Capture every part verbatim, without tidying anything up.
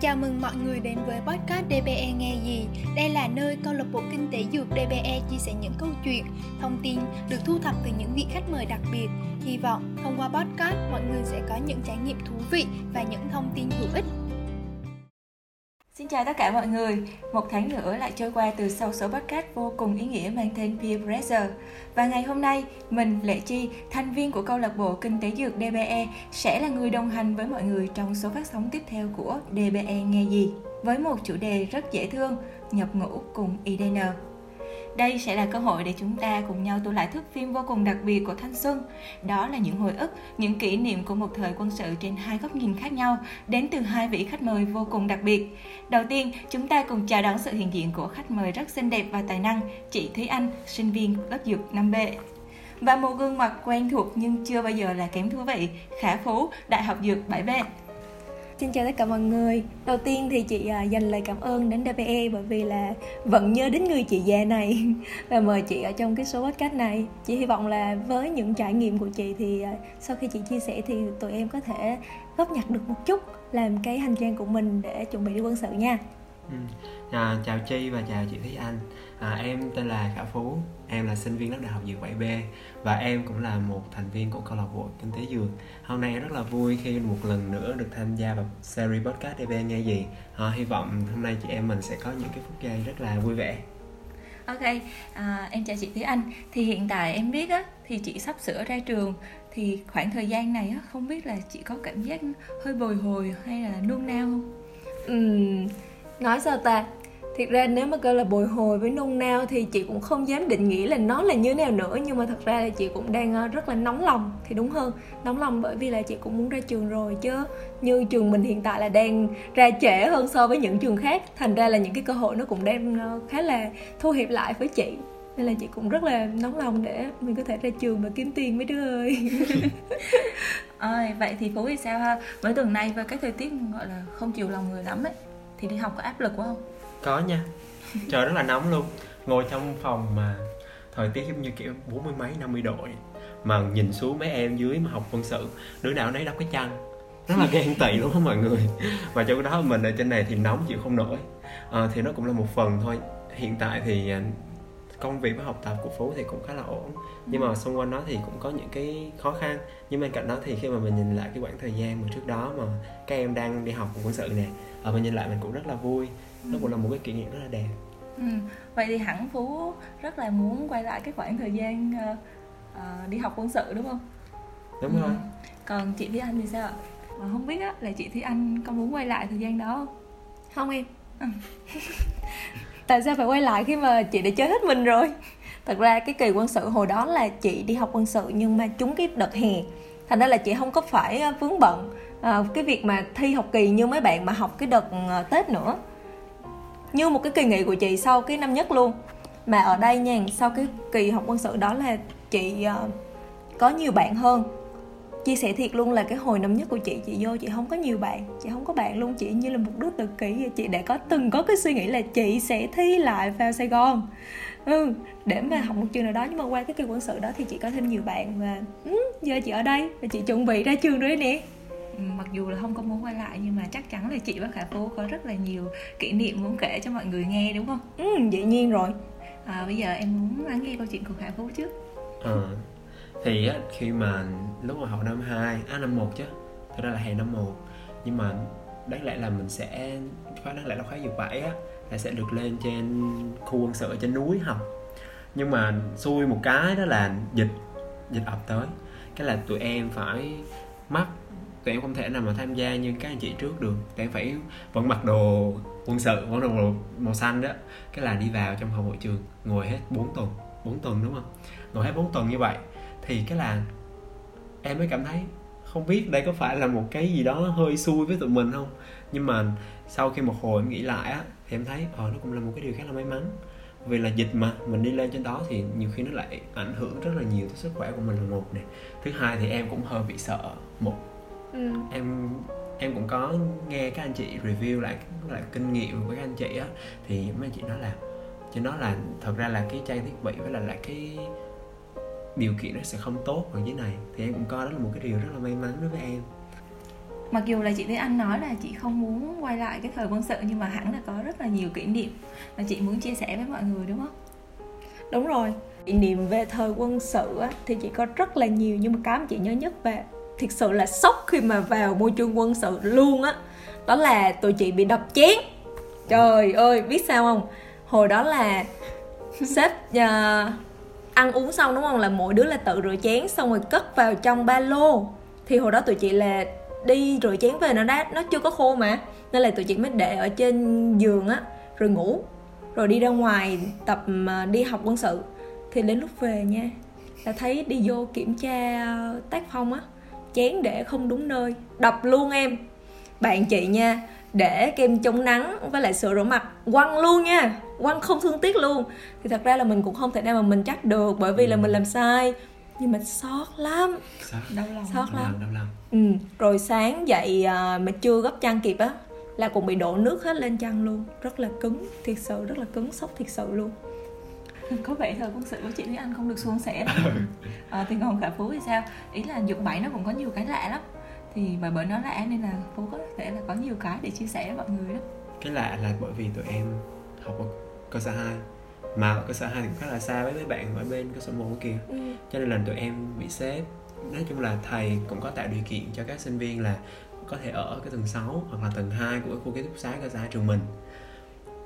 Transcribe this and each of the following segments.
Chào mừng mọi người đến với podcast đê bê e Nghe Gì. Đây là nơi câu lạc bộ kinh tế dược đê bê e chia sẻ những câu chuyện, thông tin được thu thập từ những vị khách mời đặc biệt. Hy vọng thông qua podcast, mọi người sẽ có những trải nghiệm thú vị và những thông tin hữu ích. Xin chào tất cả mọi người. Một tháng nữa lại trôi qua từ sau số podcast vô cùng ý nghĩa mang tên Peer Pressure. Và ngày hôm nay, mình, Lệ Chi, thành viên của câu lạc bộ Kinh tế Dược đê bê e sẽ là người đồng hành với mọi người trong số phát sóng tiếp theo của đê bê e Nghe Gì, với một chủ đề rất dễ thương, nhập ngũ cùng i đê en. Đây sẽ là cơ hội để chúng ta cùng nhau tua lại thước phim vô cùng đặc biệt của thanh xuân. Đó là những hồi ức, những kỷ niệm của một thời quân sự trên hai góc nhìn khác nhau, đến từ hai vị khách mời vô cùng đặc biệt. Đầu tiên, chúng ta cùng chào đón sự hiện diện của khách mời rất xinh đẹp và tài năng, chị Thúy Anh, sinh viên lớp dược năm bê. Và một gương mặt quen thuộc nhưng chưa bao giờ là kém thú vị, Khả Phú, Đại học dược bảy bê. Xin chào tất cả mọi người. Đầu tiên thì chị dành lời cảm ơn đến đê bê e bởi vì là vẫn nhớ đến người chị già này và mời chị ở trong cái số podcast này. Chị hy vọng là với những trải nghiệm của chị thì sau khi chị chia sẻ thì tụi em có thể góp nhặt được một chút, làm cái hành trang của mình để chuẩn bị đi quân sự nha. Ừ. À, chào Chi và chào chị Thúy Anh. à, Em tên là Khả Phú, em là sinh viên lớp Đại học Dược bảy bê và em cũng là một thành viên của câu lạc bộ Kinh tế Dược. Hôm nay em rất là vui khi một lần nữa được tham gia vào series podcast đê bê e Nghe Gì. à, Hy vọng hôm nay chị em mình sẽ có những cái phút giây rất là vui vẻ. Ok, à, em chào chị Thúy Anh. Thì hiện tại em biết á, thì chị sắp sửa ra trường. Thì khoảng thời gian này á, không biết là chị có cảm giác hơi bồi hồi hay là nôn nao không? Ừm... Nói sao ta? Thiệt ra nếu mà kêu là bồi hồi với nôn nao thì chị cũng không dám định nghĩa là nó là như thế nào nữa. Nhưng mà thật ra là chị cũng đang rất là nóng lòng, thì đúng hơn, nóng lòng bởi vì là chị cũng muốn ra trường rồi. Chứ như trường mình hiện tại là đang ra trễ hơn so với những trường khác, thành ra là những cái cơ hội nó cũng đang khá là thu hẹp lại với chị. Nên là chị cũng rất là nóng lòng để mình có thể ra trường và kiếm tiền mấy đứa ơi. Ôi, vậy thì Phú thì sao ha? Với tuần nay và cái thời tiết gọi là không chiều lòng người lắm ấy, thì đi học có áp lực quá không? Có nha, trời rất là nóng luôn. Ngồi trong phòng mà thời tiết giống như kiểu bốn mươi mấy, năm mươi độ ấy. Mà nhìn xuống mấy em dưới mà học quân sự, đứa nào nấy đắp cái chăn, rất là ghen tị luôn á mọi người. Và trong đó mình ở trên này thì nóng chịu không nổi. à, Thì nó cũng là một phần thôi. Hiện tại thì công việc với học tập của Phú thì cũng khá là ổn. Nhưng mà xung quanh nó thì cũng có những cái khó khăn. Nhưng bên cạnh đó thì khi mà mình nhìn lại cái khoảng thời gian mà trước đó mà các em đang đi học quân sự nè, ở mình nhìn lại mình cũng rất là vui. Nó cũng là một cái kỷ niệm rất là đẹp. Ừ. Vậy thì hẳn Phú rất là muốn quay lại cái khoảng thời gian uh, uh, đi học quân sự đúng không? Đúng rồi. Ừ. Còn chị Thúy Anh thì sao ạ? Mà không biết á, là chị Thúy Anh có muốn quay lại thời gian đó không? Không em. Ừ. Tại sao phải quay lại khi mà chị đã chơi hết mình rồi? Thật ra cái kỳ quân sự hồi đó là chị đi học quân sự nhưng mà trúng cái đợt hè, thành ra là chị không có phải vướng bận à, cái việc mà thi học kỳ như mấy bạn mà học cái đợt Tết nữa. Như một cái kỳ nghỉ của chị sau cái năm nhất luôn. Mà ở đây nha, sau cái kỳ học quân sự đó là chị uh, có nhiều bạn hơn. Chia sẻ thiệt luôn là cái hồi năm nhất của chị, chị vô chị không có nhiều bạn, chị không có bạn luôn, chị như là một đứa tự kỷ. Chị đã có từng có cái suy nghĩ là chị sẽ thi lại vào Sài Gòn ừ, để mà học một trường nào đó. Nhưng mà qua cái kỳ quân sự đó thì chị có thêm nhiều bạn và ừ, giờ chị ở đây và chị chuẩn bị ra trường rồi nè. Mặc dù là không có muốn quay lại nhưng mà chắc chắn là chị và Khả Phú có rất là nhiều kỷ niệm muốn kể cho mọi người nghe đúng không? Ừ, dĩ nhiên rồi. à, Bây giờ em muốn lắng nghe câu chuyện của Khả Phú trước. à. Thì á, khi mà lúc mà học năm hai, à năm một chứ, thật ra là hè năm một. Nhưng mà đáng lẽ là mình sẽ, khóa đáng lẽ là khóa dược bảy á, là sẽ được lên trên khu quân sự ở trên núi học. Nhưng mà xui một cái đó là dịch, dịch ập tới. Cái là tụi em phải mắc, tụi em không thể nào mà tham gia như các anh chị trước được. Tụi em phải vẫn mặc đồ quân sự, vẫn đồ màu xanh đó. Cái là đi vào trong hậu hội trường, ngồi hết bốn tuần, bốn tuần đúng không? Ngồi hết bốn tuần như vậy. Thì cái là em mới cảm thấy không biết đây có phải là một cái gì đó hơi xui với tụi mình không. Nhưng mà sau khi một hồi em nghĩ lại á, thì em thấy ờ, nó cũng là một cái điều khá là may mắn. Vì là dịch mà, mình đi lên trên đó thì nhiều khi nó lại ảnh hưởng rất là nhiều tới sức khỏe của mình là một nè. Thứ hai thì em cũng hơi bị sợ một. Ừ. Em em cũng có nghe các anh chị review lại, lại kinh nghiệm của các anh chị á. Thì mấy anh chị nói là chị nói là thật ra là cái trang thiết bị với là, là cái điều kiện nó sẽ không tốt ở dưới này. Thì em cũng coi đó là một cái điều rất là may mắn đối với em. Mặc dù là chị Thúy Anh nói là chị không muốn quay lại cái thời quân sự, nhưng mà hẳn là có rất là nhiều kỷ niệm mà chị muốn chia sẻ với mọi người, đúng không? Đúng rồi, kỷ niệm về thời quân sự á, thì chị có rất là nhiều, nhưng mà cái mà chị nhớ nhất về thực sự là sốc khi mà vào môi trường quân sự luôn á, đó là tụi chị bị đập chén. Trời ơi, biết sao không? Hồi đó là sếp uh, ăn uống xong, đúng không? Là mỗi đứa là tự rửa chén xong rồi cất vào trong ba lô. Thì hồi đó tụi chị là đi rửa chén về nó đã, nó chưa có khô mà, nên là tụi chị mới để ở trên giường á, rồi ngủ, rồi đi ra ngoài tập đi học quân sự. Thì đến lúc về nha, là thấy đi vô kiểm tra tác phong á, chén để không đúng nơi, đập luôn em. Bạn chị nha, để kem chống nắng với lại sữa rửa mặt, quăng luôn nha, quăng không thương tiếc luôn. Thì thật ra là mình cũng không thể nào mà mình trách được, bởi vì ừ. là mình làm sai, nhưng mà xót lắm, đau lòng, xót đau lắm, đau lòng. Ừ. Rồi sáng dậy mà chưa gấp chăn kịp á, là cũng bị đổ nước hết lên chăn luôn, rất là cứng, thiệt sự rất là cứng, sốc thiệt sự luôn. Có vẻ thời quân sự của chị Thúy Anh không được suôn sẻ lắm. à, Thì còn cả Phú thì sao? Ý là Dũng Bảy nó cũng có nhiều cái lạ lắm, thì mà bởi nó lạ nên là Phú có thể là có nhiều cái để chia sẻ với mọi người đó. Cái lạ là bởi vì tụi em học ở cơ sở hai, mà ở cơ sở hai thì cũng khá là xa với mấy bạn ở bên cơ sở một kia, ừ. cho nên là tụi em bị xếp. Nói chung là thầy cũng có tạo điều kiện cho các sinh viên là có thể ở cái tầng sáu hoặc là tầng hai của khu ký túc xá cơ sở hai trường mình.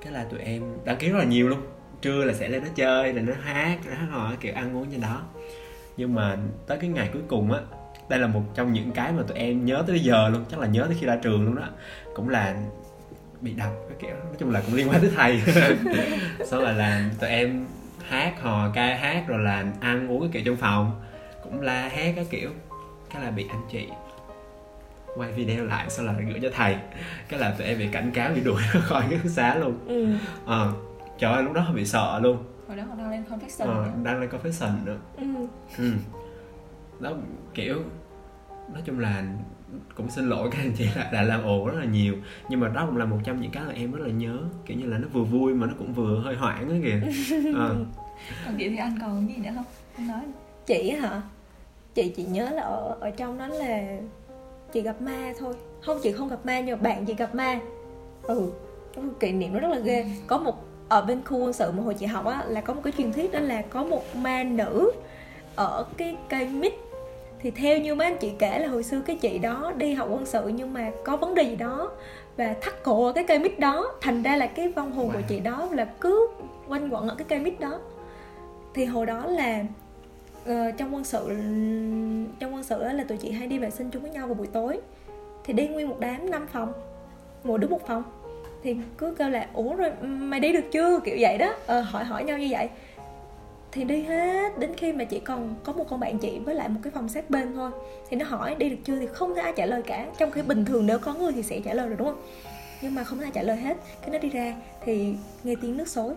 Cái là tụi em đăng ký rất là nhiều luôn, trưa là sẽ lên nó chơi, là nó hát, nó hát hò, kiểu ăn uống trên đó. Nhưng mà tới cái ngày cuối cùng á, đây là một trong những cái mà tụi em nhớ tới bây giờ luôn, chắc là nhớ tới khi ra trường luôn đó, cũng là bị đập cái kiểu, nói chung là cũng liên quan tới thầy. Sau là làm tụi em hát hò ca hát rồi là ăn uống cái kiểu trong phòng, cũng la hét cái kiểu, cái là bị anh chị quay video lại, sau là gửi cho thầy, cái là tụi em bị cảnh cáo, bị đuổi ra khỏi cái xá luôn. Ừ. À, trời ơi, lúc đó bị sợ luôn. Hồi đó còn đang lên confession ờ, nữa. Đang lên confession nữa. Ừ. Ừ. Đó kiểu, nói chung là cũng xin lỗi các anh chị là đã làm ồn rất là nhiều, nhưng mà đó cũng là một trong những cái mà em rất là nhớ, kiểu như là nó vừa vui mà nó cũng vừa hơi hoảng ấy kìa. À. Còn chị thì anh còn gì nữa không? Anh nói. Chị hả? Chị chị nhớ là ở ở trong đó là chị gặp ma thôi. Không, chị không gặp ma, nhưng mà bạn chị gặp ma. Ừ. Kỷ niệm nó rất là ghê. Có một ở bên khu quân sự mà hồi chị học á, là có một cái truyền thuyết, đó là có một ma nữ ở cái cây mít. Thì theo như mấy anh chị kể là hồi xưa cái chị đó đi học quân sự nhưng mà có vấn đề gì đó và thắt cổ ở cái cây mít đó, thành ra là cái vong hồn wow. của chị đó là cứ quanh quẩn ở cái cây mít đó. Thì hồi đó là uh, trong quân sự trong quân sự là tụi chị hay đi vệ sinh chung với nhau vào buổi tối, thì đi nguyên một đám năm phòng, mỗi đứa một phòng, thì cứ kêu là ủa rồi mày đi được chưa, kiểu vậy đó, ờ, hỏi hỏi nhau như vậy. Thì đi hết đến khi mà chỉ còn có một con bạn chị với lại một cái phòng sát bên thôi, thì nó hỏi đi được chưa thì không thấy ai trả lời cả, trong khi bình thường nếu có người thì sẽ trả lời rồi, đúng không? Nhưng mà không ai trả lời hết. Cái nó đi ra thì nghe tiếng nước xối,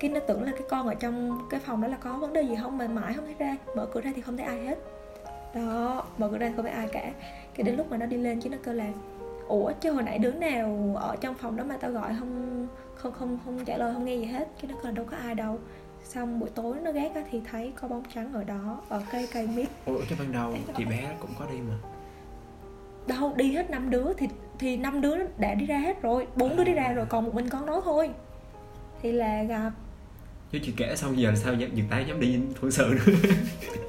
cái nó tưởng là cái con ở trong cái phòng đó là có vấn đề gì không mà mãi không thấy ra, mở cửa ra thì không thấy ai hết đó, mở cửa ra không thấy ai cả. Cái đến lúc mà nó đi lên chứ nó kêu là ủa chứ hồi nãy đứa nào ở trong phòng đó mà tao gọi không không không không trả lời, không nghe gì hết. Cái nó kêu đâu có ai đâu. Xong buổi tối nó ghét á, thì thấy có bóng trắng ở đó, ở cây cây mít. Ủa chứ ban đầu chị bé cũng có đi mà. Đâu, đi hết năm đứa thì thì năm đứa đã đi ra hết rồi, bốn đứa đi ra rồi, còn một mình con đó thôi. Thì là gặp. Chứ chị kể xong giờ là sao dừng tay dám đi quân sự nữa.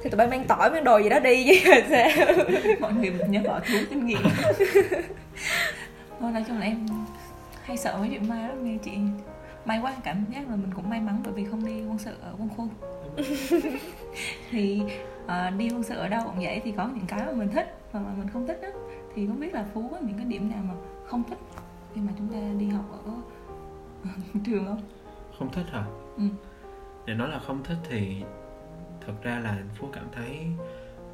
Thì tụi bay mang tỏi mang đồ gì đó đi chứ sao. Mọi người nhớ bỏ thú kinh nghiệm. Thôi nói chung là em hay sợ mấy chuyện ma đó nghe chị. May quá, cảm giác là mình cũng may mắn bởi vì không đi quân sự ở quân khu. Thì uh, đi quân sự ở đâu cũng vậy, thì có những cái mà mình thích và mà mình không thích á. Thì không biết là Phú có những cái điểm nào mà không thích khi mà chúng ta đi học ở trường không? Không thích hả? Ừ. Để nói là không thích thì thật ra là Phú cảm thấy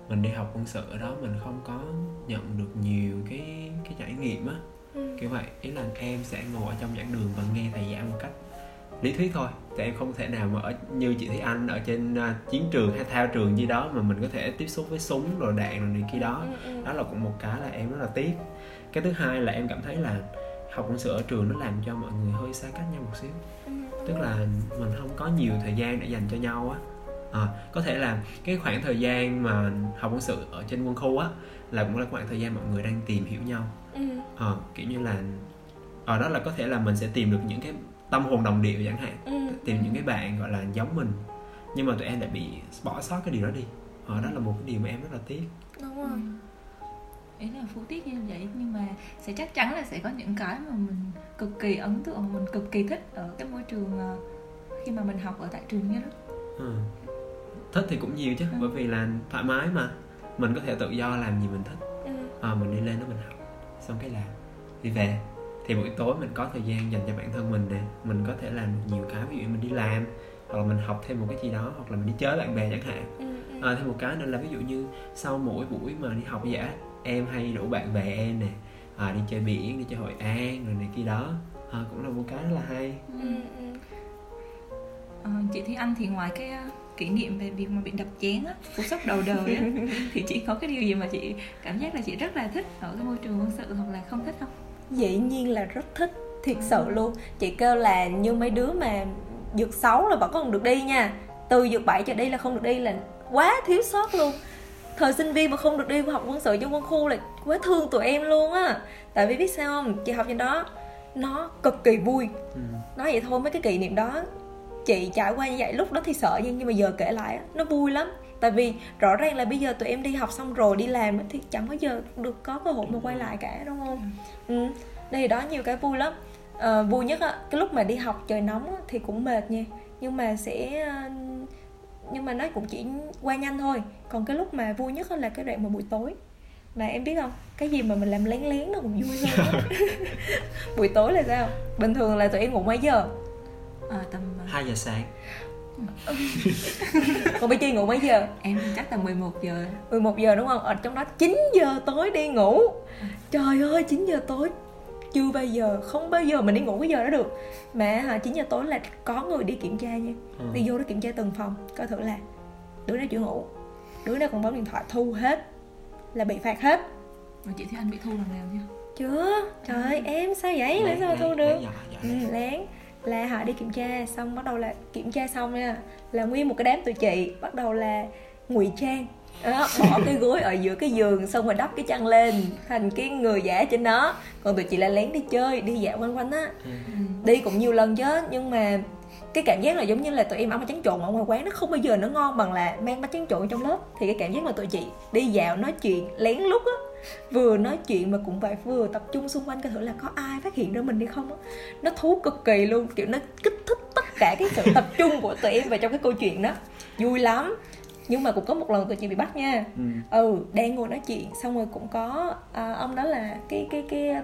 mình đi học quân sự ở đó mình không có nhận được nhiều cái, cái trải nghiệm á. Ừ. Kiểu vậy, ý là em sẽ ngồi ở trong giảng đường và nghe thầy giảng một cách lý thuyết thôi. Tại em không thể nào mà ở như chị Thúy Anh ở trên uh, chiến trường hay thao trường gì đó mà mình có thể tiếp xúc với súng rồi đạn rồi này kia đó. Ừ, ừ. Đó là cũng một cái là em rất là tiếc. Cái thứ hai là em cảm thấy là học quân sự ở trường nó làm cho mọi người hơi xa cách nhau một xíu. Ừ, ừ. Tức là mình không có nhiều thời gian để dành cho nhau á. À, có thể là cái khoảng thời gian mà học quân sự ở trên quân khu á là cũng là khoảng thời gian mọi người đang tìm hiểu nhau. Ừ. ừ. Ờ, kiểu như là ở đó là có thể là mình sẽ tìm được những cái tâm hồn đồng điệu chẳng hạn, ừ. tìm ừ. những cái bạn gọi là giống mình, nhưng mà tụi em đã bị bỏ sót cái điều đó đi. Ờ, đó là một cái điều mà em rất là tiếc. Đúng rồi. Ừ. Ý là phú tiết như vậy, nhưng mà sẽ chắc chắn là sẽ có những cái mà mình cực kỳ ấn tượng, mình cực kỳ thích ở cái môi trường khi mà mình học ở tại trường như đó. Ừ. Thích thì cũng nhiều chứ, ừ. bởi vì là thoải mái mà, mình có thể tự do làm gì mình thích. Ừ. À, mình đi lên đó mình học, xong cái làm, đi về. Thì buổi tối mình có thời gian dành cho bản thân mình nè, mình có thể làm nhiều cái, ví dụ mình đi làm, hoặc là mình học thêm một cái gì đó, hoặc là mình đi chơi bạn bè chẳng hạn. Ừ. À, thêm một cái nữa là ví dụ như sau mỗi buổi mà đi học giả, em hay rủ bạn bè em nè, à, đi chơi biển, đi chơi Hội An rồi này kia đó, à, cũng là một cái rất là hay. Ừ. À, chị Thúy Anh thì ngoài cái kỷ niệm về việc mà bị đập chén á, cú sốc đầu đời á, thì chị có cái điều gì mà chị cảm giác là chị rất là thích ở cái môi trường quân sự hoặc là không thích không? Dĩ nhiên là rất thích, thiệt ừ. sự luôn. Chị kêu là như mấy đứa mà dược sáu là vẫn còn được đi nha, từ dược bảy trở đi là không được đi là quá thiếu sót luôn. Thời sinh viên mà không được đi học quân sự trong quân khu là quá thương tụi em luôn á. Tại vì biết sao không, chị học trên đó nó cực kỳ vui. ừ. Nói vậy thôi, mấy cái kỷ niệm đó chị trải qua như vậy, lúc đó thì sợ nhưng mà giờ kể lại nó vui lắm. Tại vì rõ ràng là bây giờ tụi em đi học xong rồi đi làm thì chẳng bao giờ được có cơ hội mà quay lại cả, đúng không? Ừ. Đây đó nhiều cái vui lắm. À, vui nhất á, cái lúc mà đi học trời nóng thì cũng mệt nha, nhưng mà sẽ nhưng mà nó cũng chỉ qua nhanh thôi. Còn cái lúc mà vui nhất là cái đoạn mà buổi tối, mà em biết không, cái gì mà mình làm lén lén nó cũng vui hơn. Buổi tối là sao? Bình thường là tụi em ngủ mấy giờ? À, tầm hai giờ sáng. Còn bây Chi ngủ mấy giờ? Em chắc là mười một giờ. Mười một giờ đúng không? Ở trong đó chín giờ tối đi ngủ. Trời ơi, chín giờ tối chưa bao giờ, không bao giờ mình đi ngủ cái giờ đó được. Mà chín giờ tối là có người đi kiểm tra nha, ừ. đi vô đó kiểm tra từng phòng, coi thử là đứa nào chưa ngủ, đứa nào còn bấm điện thoại, thu hết là bị phạt hết. Mà chị thấy anh bị thu lần nào chưa? Chưa, trời ơi, em sao vậy? Làm sao thu được? Lén là họ đi kiểm tra, xong bắt đầu là kiểm tra xong nha, là nguyên một cái đám tụi chị bắt đầu là ngụy trang đó, bỏ cái gối ở giữa cái giường, xong rồi đắp cái chăn lên thành cái người giả trên đó. Còn tụi chị là lén đi chơi, đi dạo quanh quanh á, ừ. đi cũng nhiều lần chứ, nhưng mà cái cảm giác là giống như là tụi em ăn bánh tráng trộn ở ngoài quán nó không bao giờ nó ngon bằng là mang bánh tráng trộn trong lớp. Thì cái cảm giác mà tụi chị đi dạo nói chuyện lén lút á, vừa nói chuyện mà cũng vậy, vừa tập trung xung quanh coi thử là có ai phát hiện ra mình hay không á, nó thú cực kỳ luôn, kiểu nó kích thích tất cả cái sự tập trung của tụi em vào trong cái câu chuyện đó, vui lắm. Nhưng mà cũng có một lần tụi chị bị bắt nha. Ừ, ừ đang ngồi nói chuyện xong rồi cũng có à, ông đó là cái cái cái cái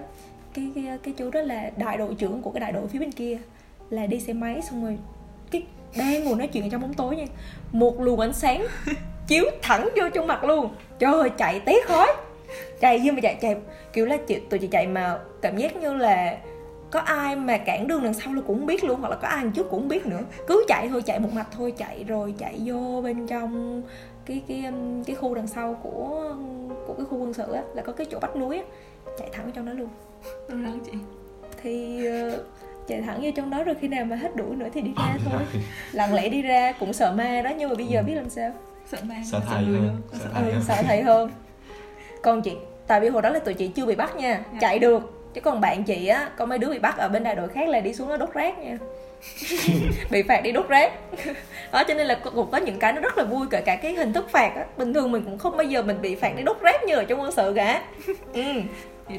cái, cái, cái chú đó là đại đội trưởng của cái đại đội phía bên kia, là đi xe máy, xong rồi cái đang ngồi nói chuyện trong bóng tối nha, một luồng ánh sáng chiếu thẳng vô trong mặt luôn. Trời ơi, chạy té khói, chạy nhưng mà chạy chạy kiểu là chị, tụi chị chạy mà cảm giác như là có ai mà cản đường đằng sau là cũng biết luôn, hoặc là có ai đằng trước cũng biết nữa. Cứ chạy thôi, chạy một mạch thôi, chạy rồi chạy vô bên trong cái cái cái khu đằng sau của của cái khu quân sự á, là có cái chỗ vách núi á, chạy thẳng vô trong đó luôn. Đúng không chị? Thì uh, chạy thẳng vô trong đó, rồi khi nào mà hết đuổi nữa thì đi ra thôi. Lặng lẽ đi ra, cũng sợ ma đó, nhưng mà bây giờ biết làm sao? Sợ ma, sợ thầy hơn, sợ thầy, ừ, sợ thầy hơn. Còn chị, tại vì hồi đó là tụi chị chưa bị bắt nha, dạ. chạy được. Chứ còn bạn chị á, có mấy đứa bị bắt ở bên đại đội khác là đi xuống nó đốt rác nha. Bị phạt đi đốt rác đó. Cho nên là cũng có những cái nó rất là vui, kể cả cái hình thức phạt á. Bình thường mình cũng không bao giờ mình bị phạt đi đốt rác như ở trong quân sự cả. ừ.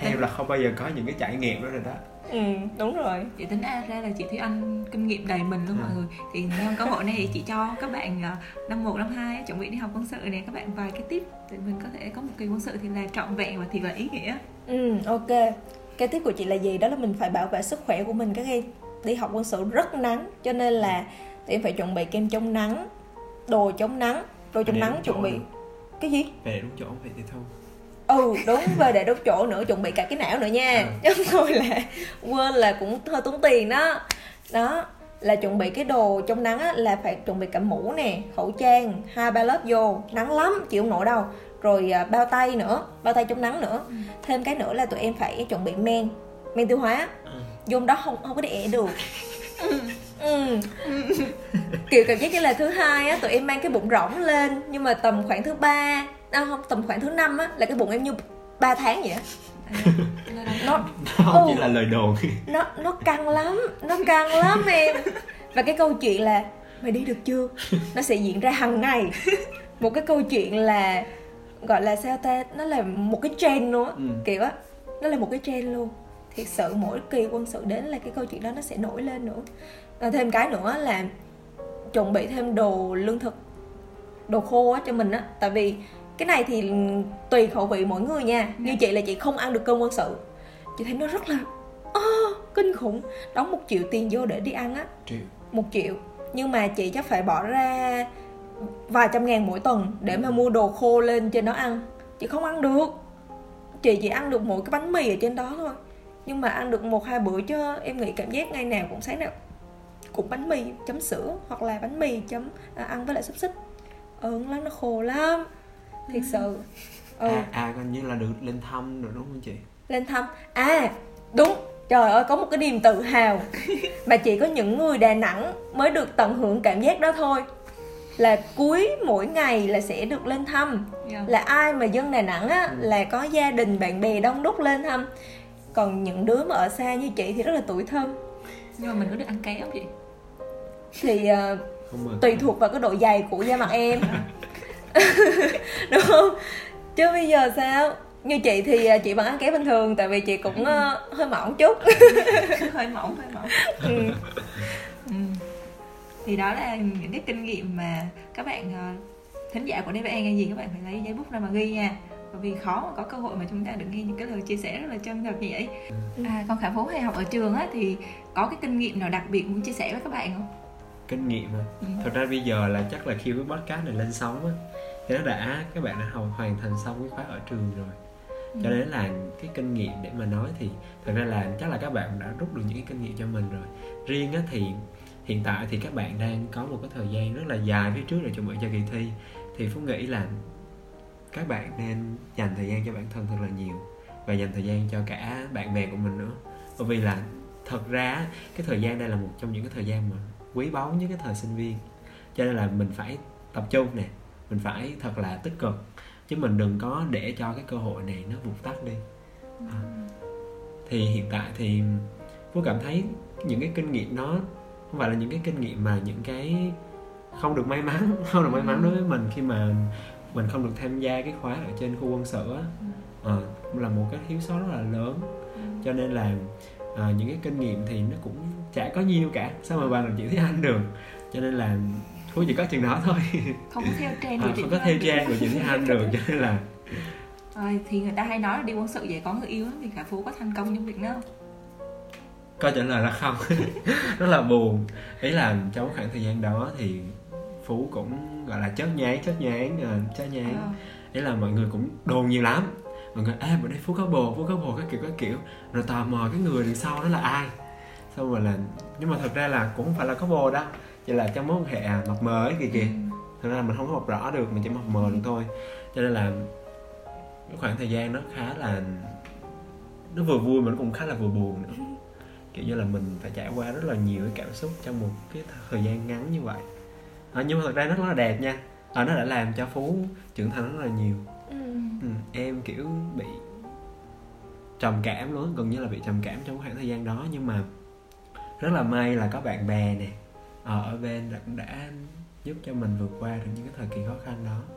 Em là không bao giờ có những cái trải nghiệm đó rồi đó. Ừ, đúng rồi. Chị tính ra là chị Thúy Anh kinh nghiệm đầy mình luôn à. Mọi người. Thì trong cơ hội này thì chị cho các bạn năm một, năm hai chuẩn bị đi học quân sự này, các bạn vài cái tip để mình có thể có một kỳ quân sự thì là trọn vẹn và thiệt là ý nghĩa. Ừ, ok. Cái tip của chị là gì? Đó là mình phải bảo vệ sức khỏe của mình các em. Đi học quân sự rất nắng, cho nên là tụi em phải chuẩn bị kem chống nắng, đồ chống nắng, đồ chống nắng chuẩn bị. Nữa. Cái gì? Về đúng chỗ về thì thôi. Ừ, đúng, về để đúng chỗ nữa, chuẩn bị cả cái não nữa nha. Chứ à. Thôi là quên là cũng hơi tốn tiền đó. Đó, là chuẩn bị cái đồ chống nắng á, là phải chuẩn bị cả mũ nè, khẩu trang, hai ba lớp vô, nắng lắm, chịu không nổi đâu. Rồi bao tay nữa, bao tay chống nắng nữa. ừ. Thêm cái nữa là tụi em phải chuẩn bị men men tiêu hóa, vô đó không không có để ẻ được. ừ. Ừ. Kiểu cảm giác như là thứ hai á, tụi em mang cái bụng rỗng lên, nhưng mà tầm khoảng thứ ba à, không tầm khoảng thứ năm á là cái bụng em như ba tháng vậy á. nó không chỉ là lời đồn, nó nó căng lắm, nó căng lắm em. Và cái câu chuyện là mày đi được chưa nó sẽ diễn ra hàng ngày. Một cái câu chuyện là gọi là sao ta, nó là một cái trend luôn á. Ừ. Kiểu á, nó là một cái trend luôn. Thiệt sự mỗi kỳ quân sự đến là cái câu chuyện đó nó sẽ nổi lên nữa. Và thêm cái nữa là chuẩn bị thêm đồ lương thực, đồ khô á cho mình á. Tại vì cái này thì tùy khẩu vị mỗi người nha. Như chị là chị không ăn được cơm quân sự, chị thấy nó rất là oh, kinh khủng. Đóng một triệu tiền vô để đi ăn á, một triệu. Nhưng mà chị chắc phải bỏ ra vài trăm ngàn mỗi tuần để mà mua đồ khô lên trên đó ăn. Chị không ăn được. Chị chỉ ăn được mỗi cái bánh mì ở trên đó thôi. Nhưng mà ăn được một hai bữa chứ em nghĩ cảm giác ngày nào cũng sáng nào cũng bánh mì chấm sữa hoặc là bánh mì chấm à, ăn với lại xúc xích. Ớn lắm, nó khô lắm. Thiệt sự. Ừ. À, à coi như là được lên thăm rồi đúng không chị? Lên thăm. À đúng. Trời ơi, có một cái niềm tự hào mà chỉ có những người Đà Nẵng mới được tận hưởng cảm giác đó thôi. Là cuối mỗi ngày là sẽ được lên thăm. Yeah. Là ai mà dân Đà Nẵng á, ừ. là có gia đình, bạn bè đông đúc lên thăm. Còn những đứa mà ở xa như chị thì rất là tủi thân. Nhưng mà mình có được ăn ké không chị? Thì uh, không tùy thuộc vào cái độ dày của da mặt em. Đúng không? Chứ bây giờ sao? Như chị thì chị vẫn ăn ké bình thường. Tại vì chị cũng uh, hơi mỏng chút. Hơi mỏng, hơi mỏng. Ừ. Ừ. Thì đó là những cái kinh nghiệm mà các bạn uh, thính giả của đê vê e nghe gì các bạn phải lấy giấy bút ra mà ghi nha. Bởi vì khó mà có cơ hội mà chúng ta được nghe những cái lời chia sẻ rất là chân thật như vậy. À, còn Khả Phú hay học ở trường á, thì có cái kinh nghiệm nào đặc biệt muốn chia sẻ với các bạn không? Kinh nghiệm à? Ừ. Thật ra bây giờ là chắc là khi cái podcast này lên sóng á, thì nó đã, các bạn đã hoàn thành xong cái khóa ở trường rồi. Ừ. Cho nên là cái kinh nghiệm để mà nói thì thật ra là chắc là các bạn đã rút được những cái kinh nghiệm cho mình rồi. Riêng á thì hiện tại thì các bạn đang có một cái thời gian rất là dài phía trước để chuẩn bị cho kỳ thi. Thì Phú nghĩ là các bạn nên dành thời gian cho bản thân thật là nhiều, và dành thời gian cho cả bạn bè của mình nữa. Bởi vì là thật ra cái thời gian đây là một trong những cái thời gian mà quý báu nhất cái thời sinh viên. Cho nên là mình phải tập trung nè, mình phải thật là tích cực, chứ mình đừng có để cho cái cơ hội này nó vụt tắt đi. À, thì hiện tại thì Phú cảm thấy những cái kinh nghiệm đó không phải là những cái kinh nghiệm mà những cái không được may mắn, không được may mắn đối với mình khi mà mình không được tham gia cái khóa ở trên khu quân sự á, à, là một cái thiếu sót rất là lớn. Cho nên là à, những cái kinh nghiệm thì nó cũng chả có nhiều cả, sao mà bạn làm chị thấy anh được. Cho nên là Phú chỉ có chừng đó thôi, không có theo trend của à, chị, không có theo trend của chị thấy anh được. Cho nên là à, thì người ta hay nói là đi quân sự vậy có người yêu lắm, thì Khả Phú có thành công trong việc đó không? Câu trả lời là không. Rất là buồn. Ý là trong khoảng thời gian đó thì Phú cũng gọi là chớp nhán, chớp nhán, chớp nhán. À. Ý là mọi người cũng đồn nhiều lắm. Mọi người ê bữa nay Phú có bồ, Phú có bồ các kiểu các kiểu. Rồi tò mò cái người đằng sau đó là ai. Xong rồi là nhưng mà thật ra là cũng không phải là có bồ đó. Chỉ là trong mối quan hệ mập mờ ấy kìa kìa. Thật ra là mình không có mập rõ được, mình chỉ mập mờ được thôi. Cho nên là khoảng thời gian nó khá là nó vừa vui mà nó cũng khá là vừa buồn nữa. Kiểu như là mình phải trải qua rất là nhiều cái cảm xúc trong một cái thời gian ngắn như vậy. À, nhưng mà thật ra nó rất là đẹp nha. À, nó đã làm cho Phú trưởng thành rất là nhiều. Ừ. Ừ, em kiểu bị trầm cảm luôn, gần như là bị trầm cảm trong khoảng thời gian đó. Nhưng mà rất là may là có bạn bè nè à, ở bên đã, cũng đã giúp cho mình vượt qua được những cái thời kỳ khó khăn đó.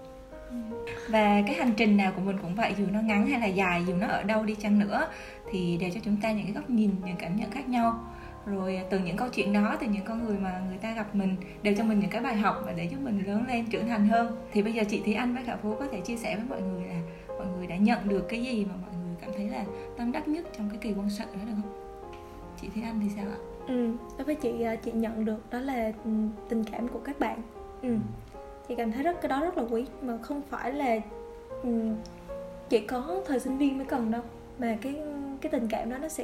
Và cái hành trình nào của mình cũng vậy, dù nó ngắn hay là dài, dù nó ở đâu đi chăng nữa, thì đều cho chúng ta những cái góc nhìn, những cảm nhận khác nhau. Rồi từ những câu chuyện đó, từ những con người mà người ta gặp mình, đều cho mình những cái bài học để giúp mình lớn lên, trưởng thành hơn. Thì bây giờ chị Thúy Anh với Khả Phú có thể chia sẻ với mọi người là mọi người đã nhận được cái gì mà mọi người cảm thấy là tâm đắc nhất trong cái kỳ quân sự đó được không? Chị Thúy Anh thì sao ạ? Ừ, đối với chị, chị nhận được đó là tình cảm của các bạn. Ừ. Chị cảm thấy rất cái đó rất là quý, mà không phải là um, chỉ có thời sinh viên mới cần đâu, mà cái cái tình cảm đó nó sẽ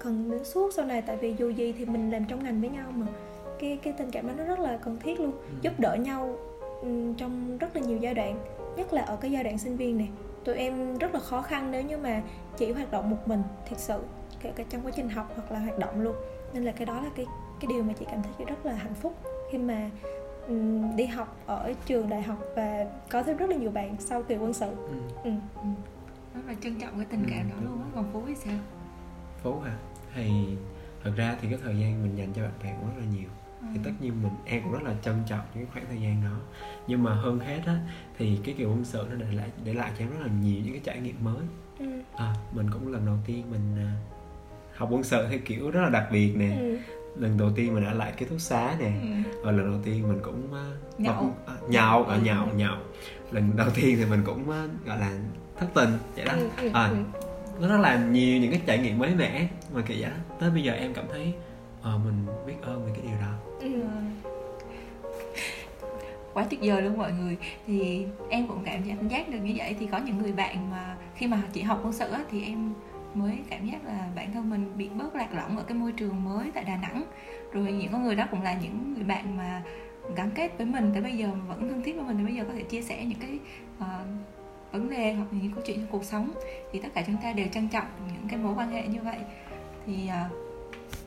cần đến suốt sau này. Tại vì dù gì thì mình làm trong ngành với nhau mà, cái cái tình cảm đó nó rất là cần thiết luôn, giúp đỡ nhau um, trong rất là nhiều giai đoạn, nhất là ở cái giai đoạn sinh viên này. Tụi em rất là khó khăn nếu như mà chỉ hoạt động một mình, thiệt sự, kể cả trong quá trình học hoặc là hoạt động luôn. Nên là cái đó là cái cái điều mà chị cảm thấy chị rất là hạnh phúc khi mà đi học ở trường đại học và có thêm rất là nhiều bạn sau kỳ quân sự. Ừ. Ừ. Rất là trân trọng cái tình cảm ừ. đó luôn á. Còn Phú thì sao? phố hả? Thì thật ra thì cái thời gian mình dành cho bạn bè cũng rất là nhiều, thì tất nhiên mình em cũng rất là trân trọng những khoảng thời gian đó. Nhưng mà hơn hết á thì cái kiểu quân sự nó để lại để lại cho em rất là nhiều những cái trải nghiệm mới. Ừ. À, mình cũng lần đầu tiên mình học quân sự theo kiểu rất là đặc biệt nè. Ừ. Lần đầu tiên mình ở lại cái ký túc xá nè. Ừ. Và lần đầu tiên mình cũng uh, nhậu nhậu ở nhậu nhậu lần đầu tiên thì mình cũng uh, gọi là thất tình vậy đó. Ừ. À, nó rất là nhiều những cái trải nghiệm mới mẻ mà kỳ vậy đó. Tới bây giờ em cảm thấy à, mình biết ơn về cái điều đó. Ừ. Quá tuyệt vời luôn mọi người. Thì em cũng cảm cảm giác được như vậy. Thì có những người bạn mà khi mà chị học quân sự á, thì em mới cảm giác là bản thân mình bị bớt lạc lõng ở cái môi trường mới tại Đà Nẵng. Rồi những con người đó cũng là những người bạn mà gắn kết với mình tới bây giờ, mà vẫn thân thiết với mình tới bây giờ, có thể chia sẻ những cái uh, vấn đề hoặc những câu chuyện trong cuộc sống. Thì tất cả chúng ta đều trân trọng những cái mối quan hệ như vậy. Thì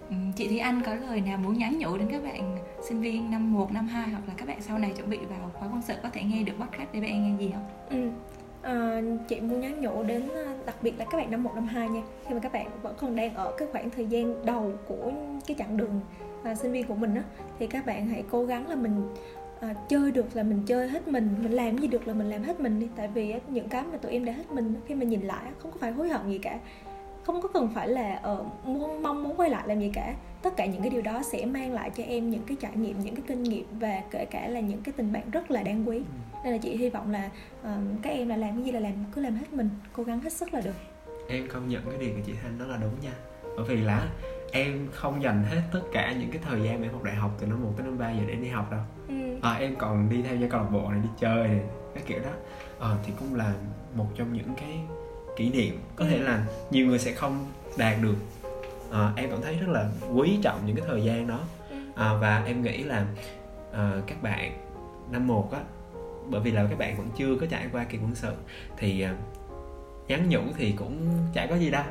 uh, chị Thúy Anh có lời nào muốn nhắn nhủ đến các bạn sinh viên năm một, năm hai hoặc là các bạn sau này chuẩn bị vào khóa quân sự có thể nghe được podcast để bạn nghe gì không? Ừ. À, chị muốn nhắn nhủ đến đặc biệt là các bạn năm một, năm hai nha. Khi mà các bạn vẫn còn đang ở cái khoảng thời gian đầu của cái chặng đường à, sinh viên của mình á, thì các bạn hãy cố gắng là mình à, chơi được là mình chơi hết mình, mình làm gì được là mình làm hết mình đi. Tại vì những cái mà tụi em đã hết mình khi mà nhìn lại không có phải hối hận gì cả, không có cần phải là uh, mong, mong muốn quay lại làm gì cả. Tất cả những cái điều đó sẽ mang lại cho em những cái trải nghiệm, những cái kinh nghiệm và kể cả là những cái tình bạn rất là đáng quý. Nên là chị hy vọng là uh, các em là làm cái gì là làm, cứ làm hết mình, cố gắng hết sức là được. Em công nhận cái điều của chị Thanh đó là đúng nha. Bởi vì là em không dành hết tất cả những cái thời gian em học đại học từ năm một tới năm ba giờ để đi học đâu. Ừ. À, em còn đi theo câu lạc bộ này, đi chơi này, các kiểu đó. À, thì cũng là một trong những cái kỷ niệm có thể là nhiều người sẽ không đạt được. À, em cảm thấy rất là quý trọng những cái thời gian đó. À, và em nghĩ là à, các bạn năm một á, bởi vì là các bạn vẫn chưa có trải qua kỳ quân sự thì à, nhắn nhủ thì cũng chả có gì đâu,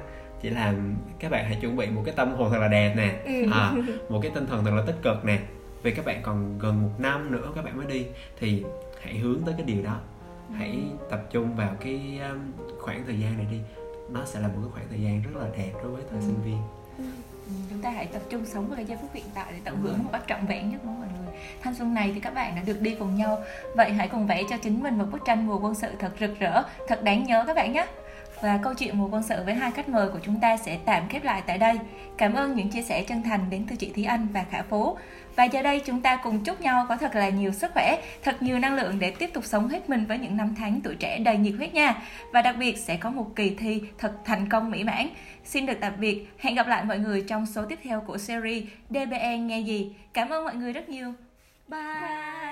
chỉ là các bạn hãy chuẩn bị một cái tâm hồn thật là đẹp nè, à, một cái tinh thần thật là tích cực nè, vì các bạn còn gần một năm nữa các bạn mới đi, thì hãy hướng tới cái điều đó. Hãy tập trung vào cái khoảng thời gian này đi. Nó sẽ là một cái khoảng thời gian rất là đẹp đối với thời ừ. sinh viên. Ừ. Chúng ta hãy tập trung sống vào giây phút hiện tại để tận hưởng một cách trọn vẹn nhất, đúng không mọi người? Thanh xuân này thì các bạn đã được đi cùng nhau. Vậy hãy cùng vẽ cho chính mình một bức tranh mùa quân sự thật rực rỡ, thật đáng nhớ các bạn nhé. Và câu chuyện mùa quân sự với hai khách mời của chúng ta sẽ tạm khép lại tại đây. Cảm ơn những chia sẻ chân thành đến từ chị Thúy Anh và Khả Phú. Và giờ đây chúng ta cùng chúc nhau có thật là nhiều sức khỏe, thật nhiều năng lượng để tiếp tục sống hết mình với những năm tháng tuổi trẻ đầy nhiệt huyết nha. Và đặc biệt sẽ có một kỳ thi thật thành công mỹ mãn. Xin được tạm biệt, hẹn gặp lại mọi người trong số tiếp theo của series đê bê en Nghe Gì. Cảm ơn mọi người rất nhiều. Bye! Bye.